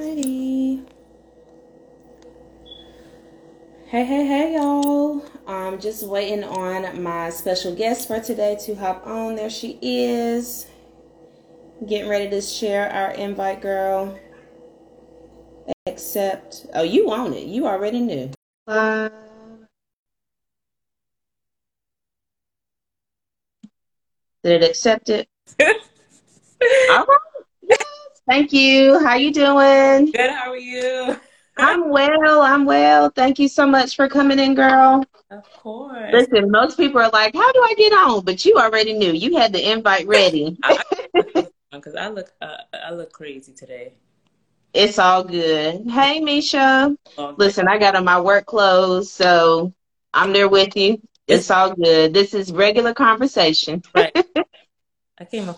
Alrighty. Hey, y'all. I'm just waiting on my special guest for today to hop on. There she is. Getting ready to share our invite, girl. Accept. Oh, you want it. You already knew. Did it accept it? All right. Thank you. How you doing? Good. How are you? I'm well. Thank you so much for coming in, girl. Of course. Listen, most people are like, how do I get on? But you already knew. You had the invite ready. Because I look crazy today. It's all good. Hey, Misha. Oh, listen, I got on my work clothes, so I'm there with you. It's all good. This is regular conversation. Right.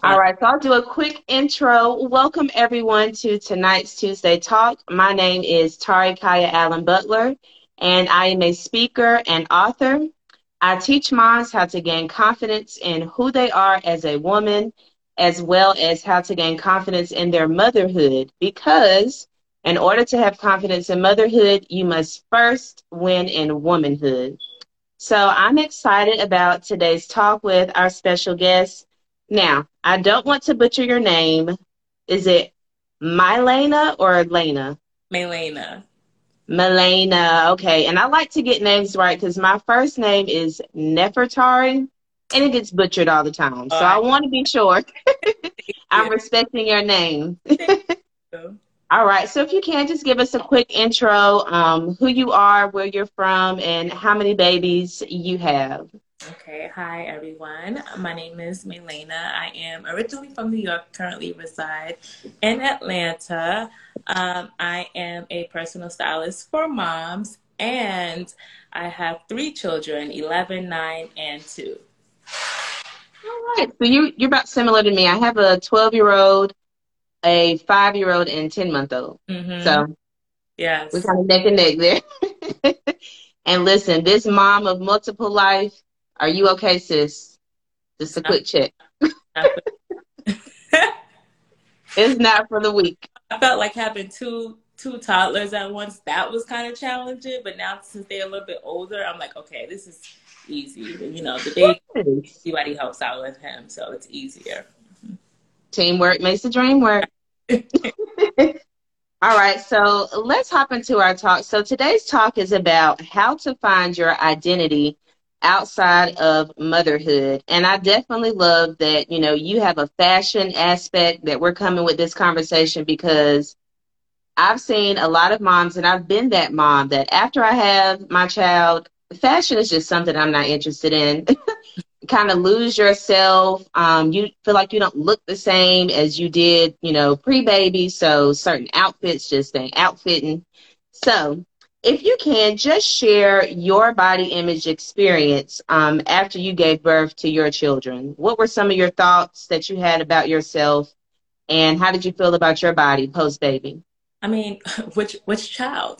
All right, so I'll do a quick intro. Welcome, everyone, to tonight's Tuesday Talk. My name is Tari Khiya Allen Butler, and I am a speaker and author. I teach moms how to gain confidence in who they are as a woman, as well as how to gain confidence in their motherhood, because in order to have confidence in motherhood, you must first win in womanhood. So I'm excited about today's talk with our special guest. Now, I don't want to butcher your name. Is it Mylana or Lena? Mylana. Mylana, okay. And I like to get names right because my first name is Nefertari, and it gets butchered all the time. So I want to be sure I'm respecting your name. All right. So if you can, just give us a quick intro, who you are, where you're from, and how many babies you have. Okay, hi everyone. My name is Mylana. I am originally from New York, currently reside in Atlanta. I am a personal stylist for moms, and I have 3 children, 11, 9, and 2. All right, so you're about similar to me. I have a 12-year-old, a 5-year-old, and 10-month-old. Mm-hmm. So yes, we're kind of neck and neck there. And listen, this mom of multiple life, are you okay, sis? Just a quick check. It's not for the weak. I felt like having two toddlers at once. That was kind of challenging, but now since they're a little bit older, I'm like, okay, this is easy. And, you know, the baby, everybody helps out with him, so it's easier. Teamwork makes the dream work. All right, so let's hop into our talk. So today's talk is about how to find your identity outside of motherhood. And I definitely love that, you know, you have a fashion aspect that we're coming with this conversation, because I've seen a lot of moms, and I've been that mom that after I have my child, fashion is just something I'm not interested in. Kind of lose yourself. You feel like you don't look the same as you did, you know, pre-baby. So certain outfits just ain't outfitting. So if you can, just share your body image experience after you gave birth to your children. What were some of your thoughts that you had about yourself, and how did you feel about your body post-baby? I mean, which child?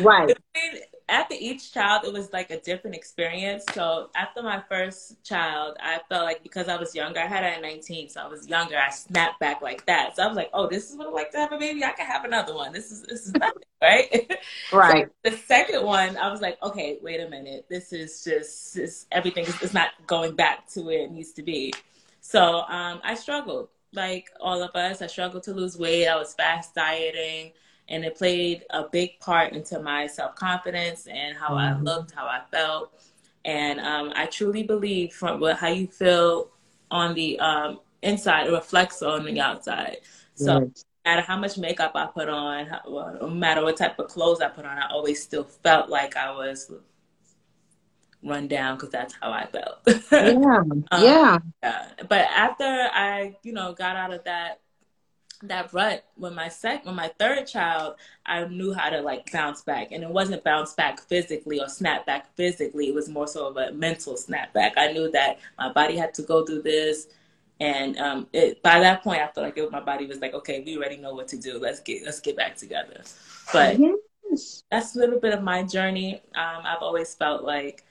Right. I mean, after each child, it was like a different experience. So after my first child, I felt like because I was younger, I had her at 19, so I was younger, I snapped back like that. So I was like, oh, this is what I like to have a baby. I can have another one. This is nothing. Right? Right. So the second one, I was like, okay, wait a minute. This is just, everything is not going back to where it needs to be. So I struggled. Like all of us, I struggled to lose weight. I was fast dieting, and it played a big part into my self-confidence and how I looked, how I felt. And I truly believe from how you feel on the inside, it reflects on the outside. So yes, no matter how much makeup I put on, no matter what type of clothes I put on, I always still felt like I was run down, because that's how I felt. Yeah. Yeah. But after I, you know, got out of that rut, when my third child, I knew how to like bounce back, and it wasn't bounce back physically or snap back physically. It was more so of a mental snapback. I knew that my body had to go through this. And by that point, I felt like my body was like, okay, we already know what to do. Let's get back together. But yes, that's a little bit of my journey. I've always felt like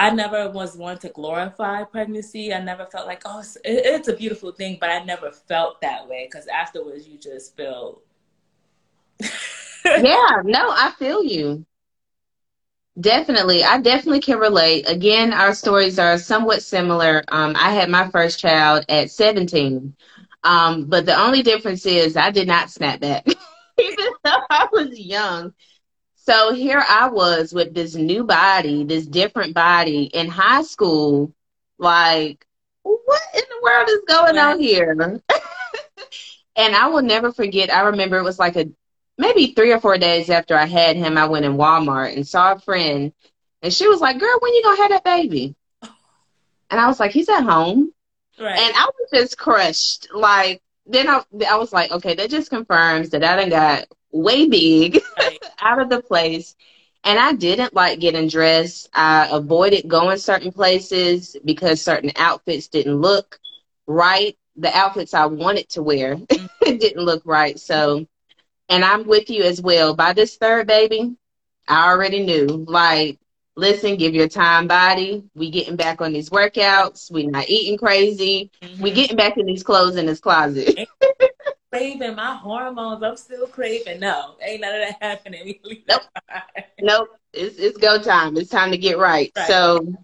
I never was one to glorify pregnancy. I never felt like, oh, it's a beautiful thing, but I never felt that way, because afterwards you just feel. Yeah, no, I feel you. Definitely. I definitely can relate. Again, our stories are somewhat similar. I had my first child at 17, but the only difference is I did not snap back, even though I was young. So here I was with this new body, this different body in high school, like, what in the world is going on here? And I will never forget, I remember it was like maybe 3 or 4 days after I had him, I went in Walmart and saw a friend, and she was like, girl, when you gonna have that baby? And I was like, he's at home. Right. And I was just crushed. Like, then I was like, okay, that just confirms that I done got way big out of the place. And I didn't like getting dressed. I avoided going certain places because certain outfits didn't look right. The outfits I wanted to wear didn't look right. So, and I'm with you as well. By this third baby, I already knew, like, listen, give your time, body. We getting back on these workouts. We not eating crazy. We getting back in these clothes in this closet. Craving my hormones. I'm still craving. No, ain't none of that happening. Nope. Nope. It's go time. It's time to get right. So,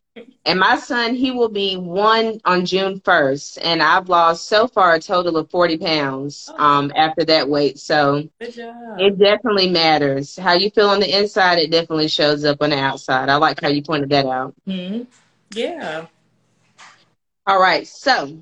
and my son, he will be 1 on June 1st. And I've lost so far a total of 40 pounds after that weight. So it definitely matters. How you feel on the inside, it definitely shows up on the outside. I like how you pointed that out. Yeah. All right. So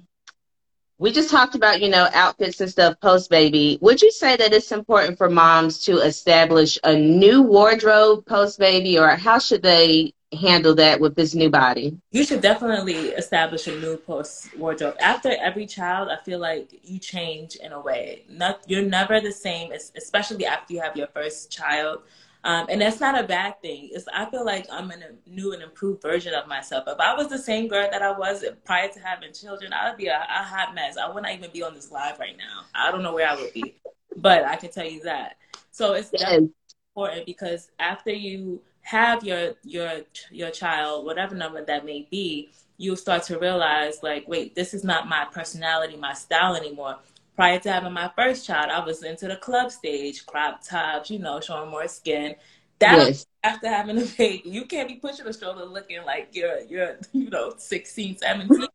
we just talked about, you know, outfits and stuff post-baby. Would you say that it's important for moms to establish a new wardrobe post-baby, or how should they handle that with this new body? You should definitely establish a new post-wardrobe. After every child, I feel like you change in a way. You're never the same, especially after you have your first child. And that's not a bad thing. I feel like I'm in a new and improved version of myself. If I was the same girl that I was prior to having children, I would be a hot mess. I wouldn't even be on this live right now. I don't know where I would be, but I can tell you that. So it's definitely important, because after you have your child, whatever number that may be, you'll start to realize, like, wait, this is not my personality, my style anymore. Prior to having my first child, I was into the club stage, crop tops, you know, showing more skin. That was after having a baby. You can't be pushing a stroller looking like you're you know, 16, 17.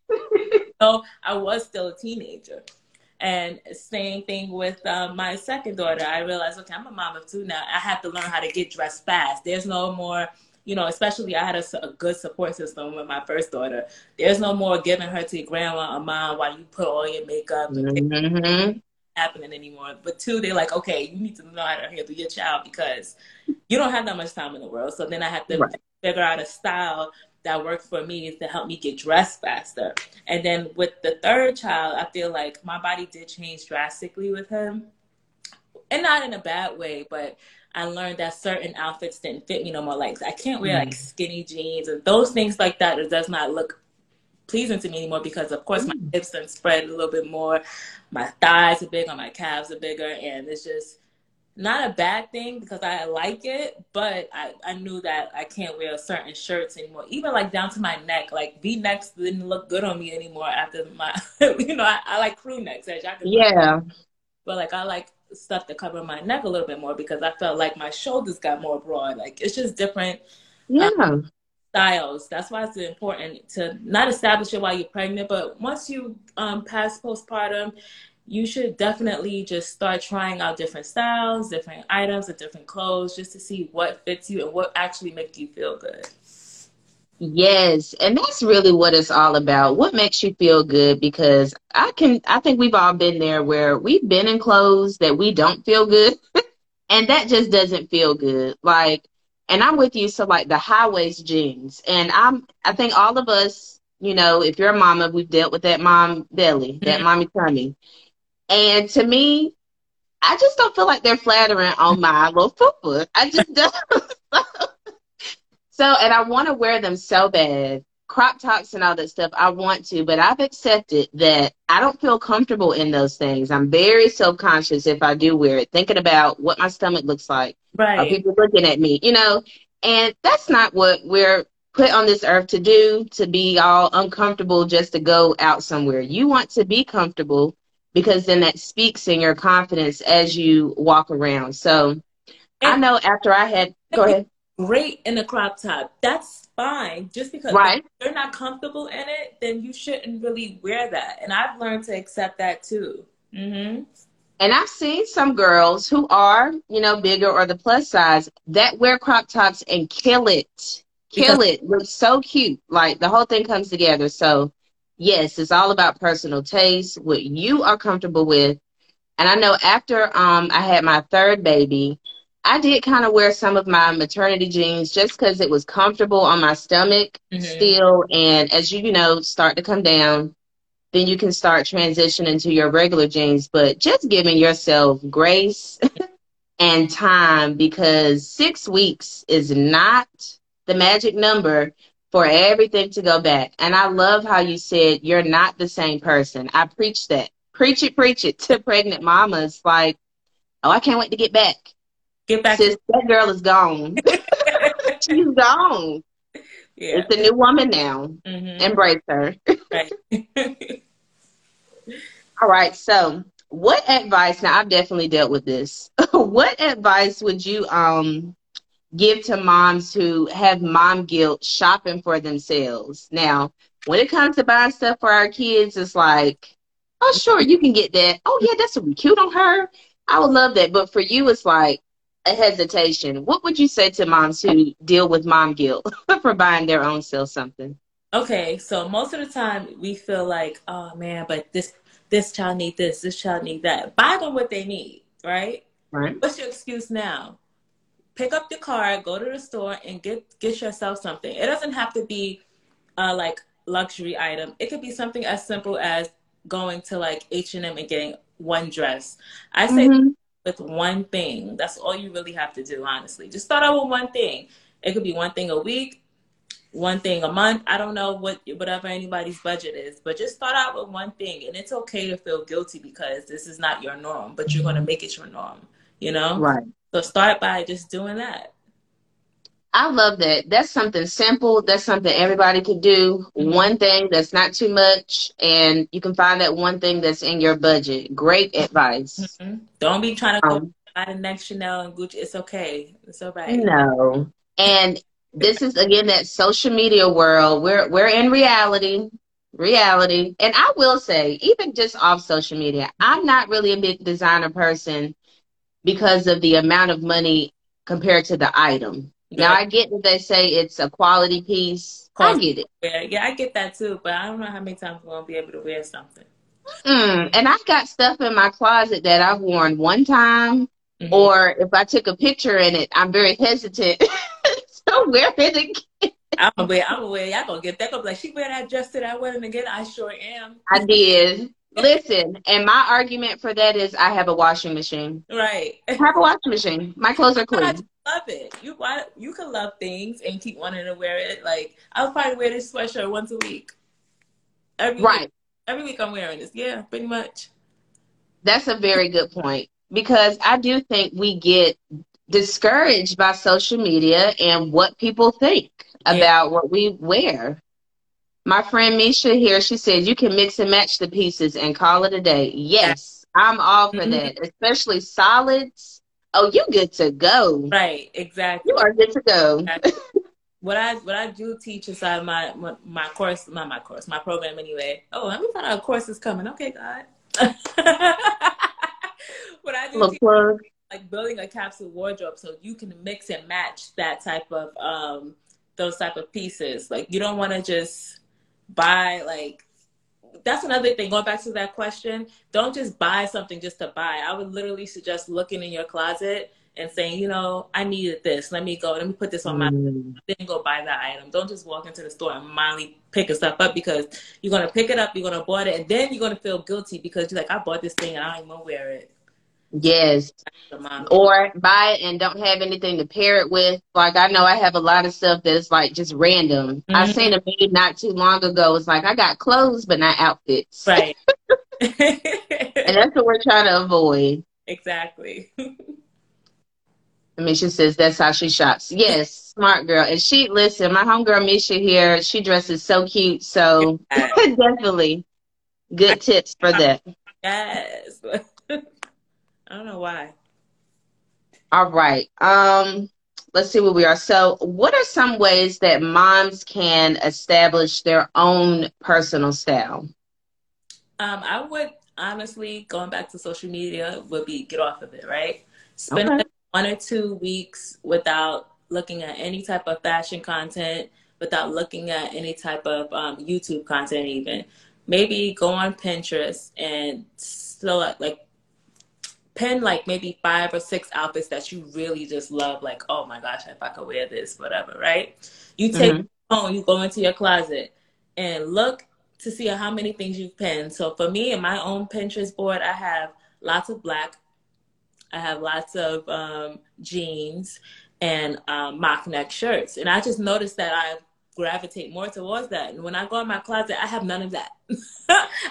So I was still a teenager. And same thing with my second daughter. I realized, okay, I'm a mom of 2 now. I have to learn how to get dressed fast. There's no more, you know, especially I had a good support system with my first daughter. There's no more giving her to your grandma or mom while you put all your makeup. It's not happening anymore. But 2, they're like, okay, you need to know how to handle your child, because you don't have that much time in the world. So then I have to figure out a style that worked for me to help me get dressed faster. And then with the third child, I feel like my body did change drastically with him. And not in a bad way, but I learned that certain outfits didn't fit me no more. Like, I can't wear like skinny jeans and those things like that. It does not look pleasing to me anymore, because of course my hips are spread a little bit more. My thighs are bigger, my calves are bigger. And it's just not a bad thing, because I like it, but I knew that I can't wear certain shirts anymore. Even like down to my neck, like V-necks didn't look good on me anymore after my, you know, I like crew necks. As y'all can remember. But like, I like stuff to cover my neck a little bit more, because I felt like my shoulders got more broad. Like, it's just different styles. That's why it's important to not establish it while you're pregnant, but once you pass postpartum, you should definitely just start trying out different styles, different items, and different clothes, just to see what fits you and what actually makes you feel good. Yes, and that's really what it's all about. What makes you feel good? Because I think we've all been there where we've been in clothes that we don't feel good, and that just doesn't feel good. Like, and I'm with you. So like the high waist jeans, and I think all of us, you know, if you're a mama, we've dealt with that mom belly, that mommy tummy. And to me, I just don't feel like they're flattering on my little foot. I just don't. So, and I want to wear them so bad. Crop tops and all that stuff, I want to, but I've accepted that I don't feel comfortable in those things. I'm very self-conscious if I do wear it, thinking about what my stomach looks like. Right. Are people looking at me? You know, and that's not what we're put on this earth to do, to be all uncomfortable just to go out somewhere. You want to be comfortable because then that speaks in your confidence as you walk around. So and I know after I had, go ahead. Great in a crop top. That's fine. Just because right. You're not comfortable in it, then you shouldn't really wear that. And I've learned to accept that too. Mm-hmm. And I've seen some girls who are, you know, bigger or the plus size that wear crop tops and kill it. Kill it. Looks so cute. Like the whole thing comes together. So yes, it's all about personal taste, what you are comfortable with. And I know after I had my third baby, I did kind of wear some of my maternity jeans just because it was comfortable on my stomach still. And as you know, start to come down, then you can start transitioning to your regular jeans, but just giving yourself grace and time, because 6 weeks is not the magic number for everything to go back. And I love how you said you're not the same person. I preach that. Preach it to pregnant mamas. Like, oh, I can't wait to get back. Get back. Sis, that girl is gone. She's gone. Yeah. It's a new woman now. Mm-hmm. Embrace her. Right. All right. So what advice, now I've definitely dealt with this. What advice would you give to moms who have mom guilt shopping for themselves? Now, when it comes to buying stuff for our kids, it's like, oh, sure, you can get that. Oh, yeah, that's really cute on her. I would love that. But for you, it's like, a hesitation. What would you say to moms who deal with mom guilt for buying their own self something? Okay, so most of the time we feel like, oh man, but this child need this child need that. Buy them what they need, right? Right. What's your excuse now? Pick up your card, go to the store, and get yourself something. It doesn't have to be like luxury item. It could be something as simple as going to like H&M and getting one dress. I say. Mm-hmm. With one thing. That's all you really have to do, honestly. Just start out with one thing. It could be one thing a week, one thing a month. I don't know whatever anybody's budget is, but just start out with one thing. And it's okay to feel guilty because this is not your norm, but you're going to make it your norm, you know? Right. So start by just doing that. I love that. That's something simple. That's something everybody could do. Mm-hmm. One thing that's not too much, and you can find that one thing that's in your budget. Great advice. Mm-hmm. Don't be trying to go buy the next Chanel and Gucci. It's okay. It's all right. No. And this is, again, that social media world. We're in reality. And I will say, even just off social media, I'm not really a big designer person because of the amount of money compared to the item. Now, I get that they say it's a quality piece. I get it. Yeah, I get that too, but I don't know how many times I'm going to be able to wear something. And I've got stuff in my closet that I've worn one time, or if I took a picture in it, I'm very hesitant to wear it again. I'm aware. Y'all going to get that. Going to be like, she wear that dress to that wedding again? I sure am. I did. Listen, and my argument for that is I have a washing machine. Right. I have a washing machine. My clothes are clean. Love it. You can love things and keep wanting to wear it. Like, I'll probably wear this sweatshirt once a week. Every week I'm wearing this. Yeah, pretty much. That's a very good point, because I do think we get discouraged by social media and what people think about what we wear. My friend Misha here, she said you can mix and match the pieces and call it a day. Yes, I'm all for that, especially solids. Oh, you good to go. Right, exactly. You are good to go. Exactly. What I do teach inside my course, my program anyway. Oh, let me find out a course is coming. Okay, God. What I do teach is like building a capsule wardrobe so you can mix and match that type of those type of pieces. Like, you don't want to just buy like. That's another thing, going back to that question, don't just buy something just to buy. I would literally suggest looking in your closet and saying, you know, I needed this. Let me put this on my, then go buy that item. Don't just walk into the store and mindlessly pick stuff up, because you're going to pick it up, you're going to bought it, and then you're going to feel guilty because you're like, I bought this thing and I don't even wear it. Yes. Or buy it and don't have anything to pair it with. Like, I know I have a lot of stuff that's like just random. I've seen a video not too long ago. It's like, I got clothes but not outfits. Right. And that's what we're trying to avoid. Exactly. Misha says, that's how she shops. Yes, smart girl. And she, listen, my homegirl Misha here, she dresses so cute. So yes. Definitely good tips for that. Yes. I don't know why. All right. Let's see where we are. So what are some ways that moms can establish their own personal style? I would honestly, going back to social media, would be get off of it, right? Spend okay. 1 or 2 weeks without looking at any type of fashion content, without looking at any type of YouTube content even. Maybe go on Pinterest and still like pin like maybe 5 or 6 outfits that you really just love. Like, oh my gosh, if I could wear this, whatever, right? You take mm-hmm. your phone, you go into your closet and look to see how many things you've pinned. So for me, in my own Pinterest board, I have lots of black. I have lots of jeans and mock neck shirts. And I just noticed that I gravitate more towards that. And when I go in my closet, I have none of that.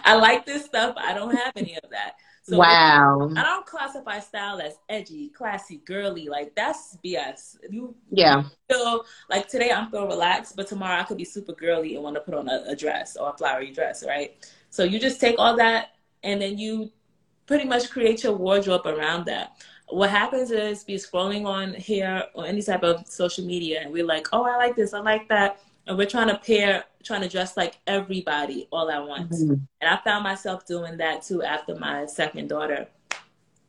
I like this stuff. I don't have any of that. So wow. I don't classify style as edgy, classy, girly. Like, that's BS. You yeah. feel, like, today I'm feel relaxed, but tomorrow I could be super girly and want to put on a dress or a flowery dress, right? So you just take all that and then you pretty much create your wardrobe around that. What happens is we're scrolling on here or any type of social media and we're like, oh, I like this, I like that. And we're trying to dress like everybody all at once. Mm-hmm. And I found myself doing that too after my second daughter.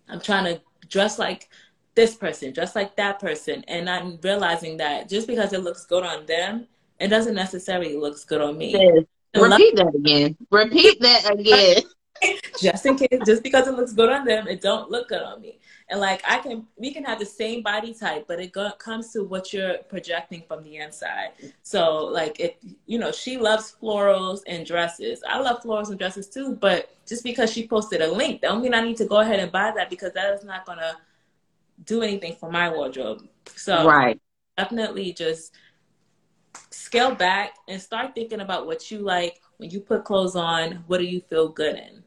I'm trying to dress like this person, dress like that person. And I'm realizing that just because it looks good on them, it doesn't necessarily look good on me. Yes. Repeat that again. Repeat that again. Just in case, just because it looks good on them, it don't look good on me. And like we can have the same body type, but it comes to what you're projecting from the inside. So like if you know, she loves florals and dresses. I love florals and dresses too, but just because she posted a link, that don't mean I need to go ahead and buy that because that is not gonna do anything for my wardrobe. So right. Definitely just scale back and start thinking about what you like when you put clothes on. What do you feel good in?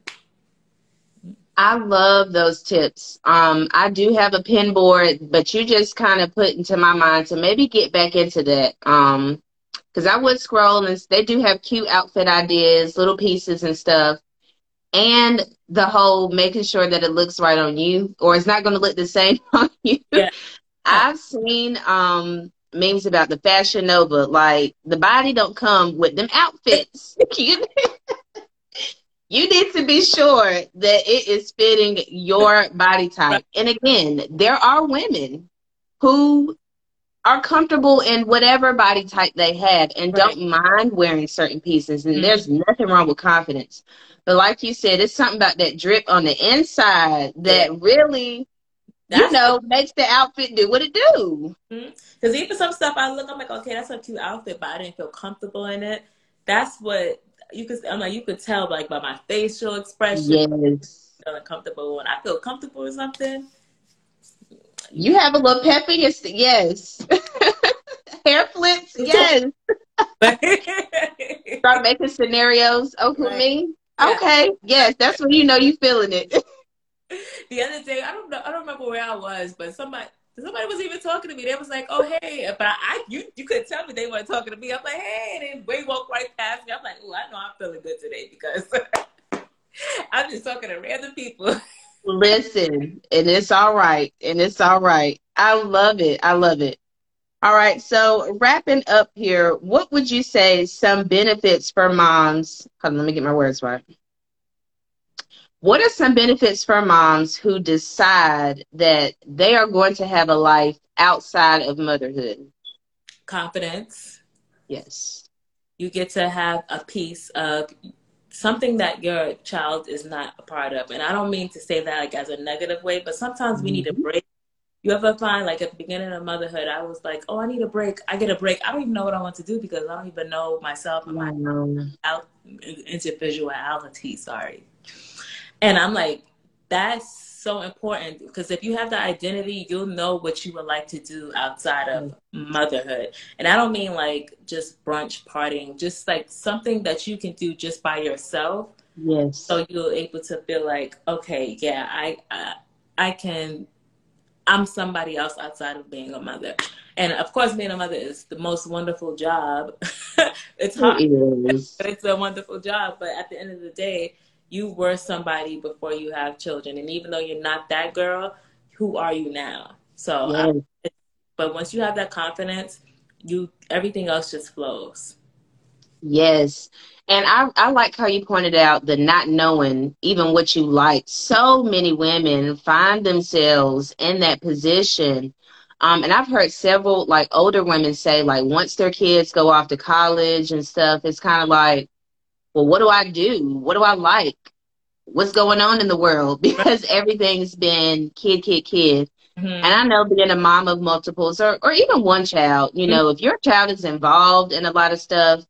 I love those tips. I do have a pin board, but you just kind of put into my mind to maybe get back into that. Because I would scroll, and they do have cute outfit ideas, little pieces and stuff. And the whole making sure that it looks right on you, or it's not going to look the same on you. Yeah. I've seen memes about the Fashion Nova, like the body don't come with them outfits. You need to be sure that it is fitting your body type. And again, there are women who are comfortable in whatever body type they have and right. don't mind wearing certain pieces. And mm-hmm. there's nothing wrong with confidence. But like you said, it's something about that drip on the inside that really, you know, makes the outfit do what it do. Because mm-hmm. even some stuff I look, I'm like, okay, that's a cute outfit, but I didn't feel comfortable in it. That's what... you could tell like by my facial expression. Yes. I'm uncomfortable. When I feel comfortable with something, you have a little peppiness. Yes. Hair flips. Yes. Start making scenarios. Okay, right. Me. Okay. Yeah. Yes, that's when you know you feeling it. The other day, I don't remember where I was, but somebody was even talking to me. They was like, oh, hey. But you couldn't tell me they weren't talking to me. I'm like, hey. And they walked right past me. I'm like, oh, I know I'm feeling good today because I'm just talking to random people. Listen, and it's all right. And it's all right. I love it. I love it. All right. So wrapping up here, what would you say some benefits for moms? Hold on, let me get my words right. What are some benefits for moms who decide that they are going to have a life outside of motherhood? Confidence. Yes. You get to have a piece of something that your child is not a part of. And I don't mean to say that like as a negative way, but sometimes we need a break. You ever find like at the beginning of motherhood, I was like, oh, I need a break. I get a break. I don't even know what I want to do because I don't even know myself and my individuality. Sorry. And I'm like, that's so important because if you have the identity, you'll know what you would like to do outside of motherhood. And I don't mean like just brunch, partying, just like something that you can do just by yourself. Yes. So you're able to feel like, okay, yeah, I can I'm somebody else outside of being a mother. And of course, being a mother is the most wonderful job. It's hard, but it's a wonderful job. But at the end of the day, you were somebody before you have children. And even though you're not that girl, who are you now? So, yeah. But once you have that confidence, everything else just flows. Yes. And I like how you pointed out the not knowing even what you like. So many women find themselves in that position. And I've heard several like older women say, like, once their kids go off to college and stuff, it's kind of like, well, what do I do? What do I like? What's going on in the world? Because everything's been kid. Mm-hmm. And I know being a mom of multiples or even one child, you know, mm-hmm. if your child is involved in a lot of stuff,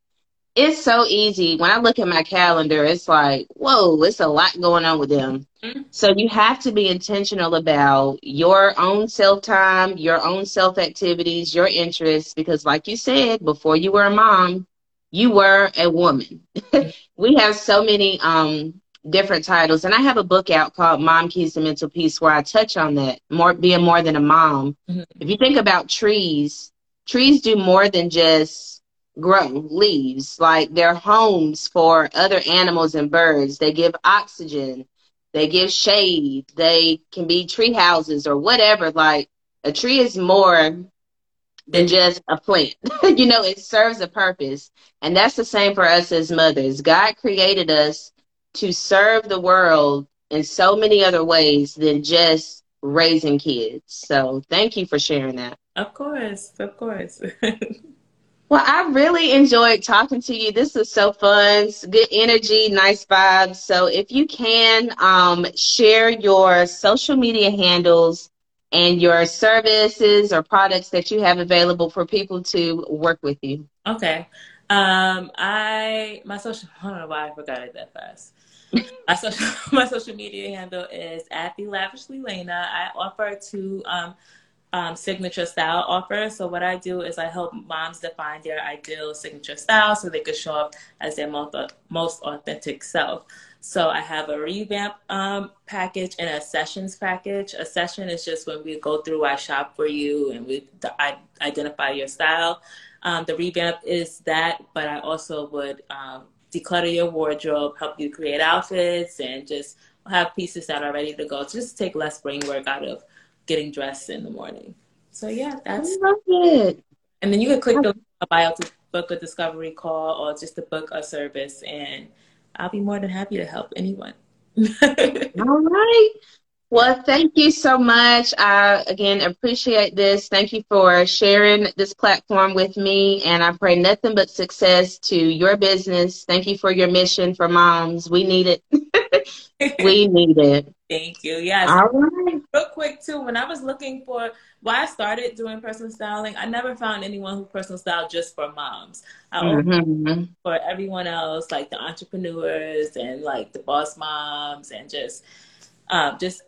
it's so easy. When I look at my calendar, it's like, whoa, it's a lot going on with them. Mm-hmm. So you have to be intentional about your own self-time, your own self-activities, your interests, because like you said, before you were a mom, you were a woman. We have so many different titles. And I have a book out called Mom Keys to Mental Peace where I touch on that, being more than a mom. Mm-hmm. If you think about trees do more than just grow leaves. Like, they're homes for other animals and birds. They give oxygen. They give shade. They can be tree houses or whatever. Like, a tree is more than just a plant. You know, it serves a purpose. And that's the same for us as mothers. God created us to serve the world in so many other ways than just raising kids. So thank you for sharing that. Of course. Well, I really enjoyed talking to you. This is so fun. It's good energy, nice vibes. So if you can, share your social media handles and your services or products that you have available for people to work with you. Okay. I don't know why I forgot it that fast. My social media handle is @Lavishly Lena. I offer two signature style offers. So what I do is I help moms define their ideal signature style so they could show up as their most authentic self. So I have a revamp package and a sessions package. A session is just when we go through, I shop for you and we identify your style. The revamp is that, but I also would declutter your wardrobe, help you create outfits, and just have pieces that are ready to go to just take less brain work out of getting dressed in the morning. So yeah, that's it. And then you can click the bio to book a discovery call or just to book a service, and I'll be more than happy to help anyone. All right. Well, thank you so much. I, again, appreciate this. Thank you for sharing this platform with me, and I pray nothing but success to your business. Thank you for your mission for moms. We need it. We need it. Thank you. Yes. All right. Real quick, too, when I was looking for why I started doing personal styling, I never found anyone who personal styled just for moms. I was mm-hmm. for everyone else, like the entrepreneurs and like the boss moms and just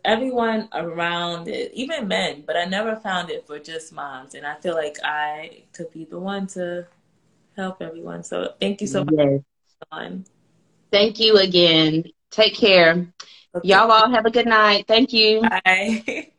everyone around it, even men, but I never found it for just moms. And I feel like I could be the one to help everyone. So thank you so much. Yes. Thank you again. Take care. Okay. Y'all all have a good night. Thank you. Bye.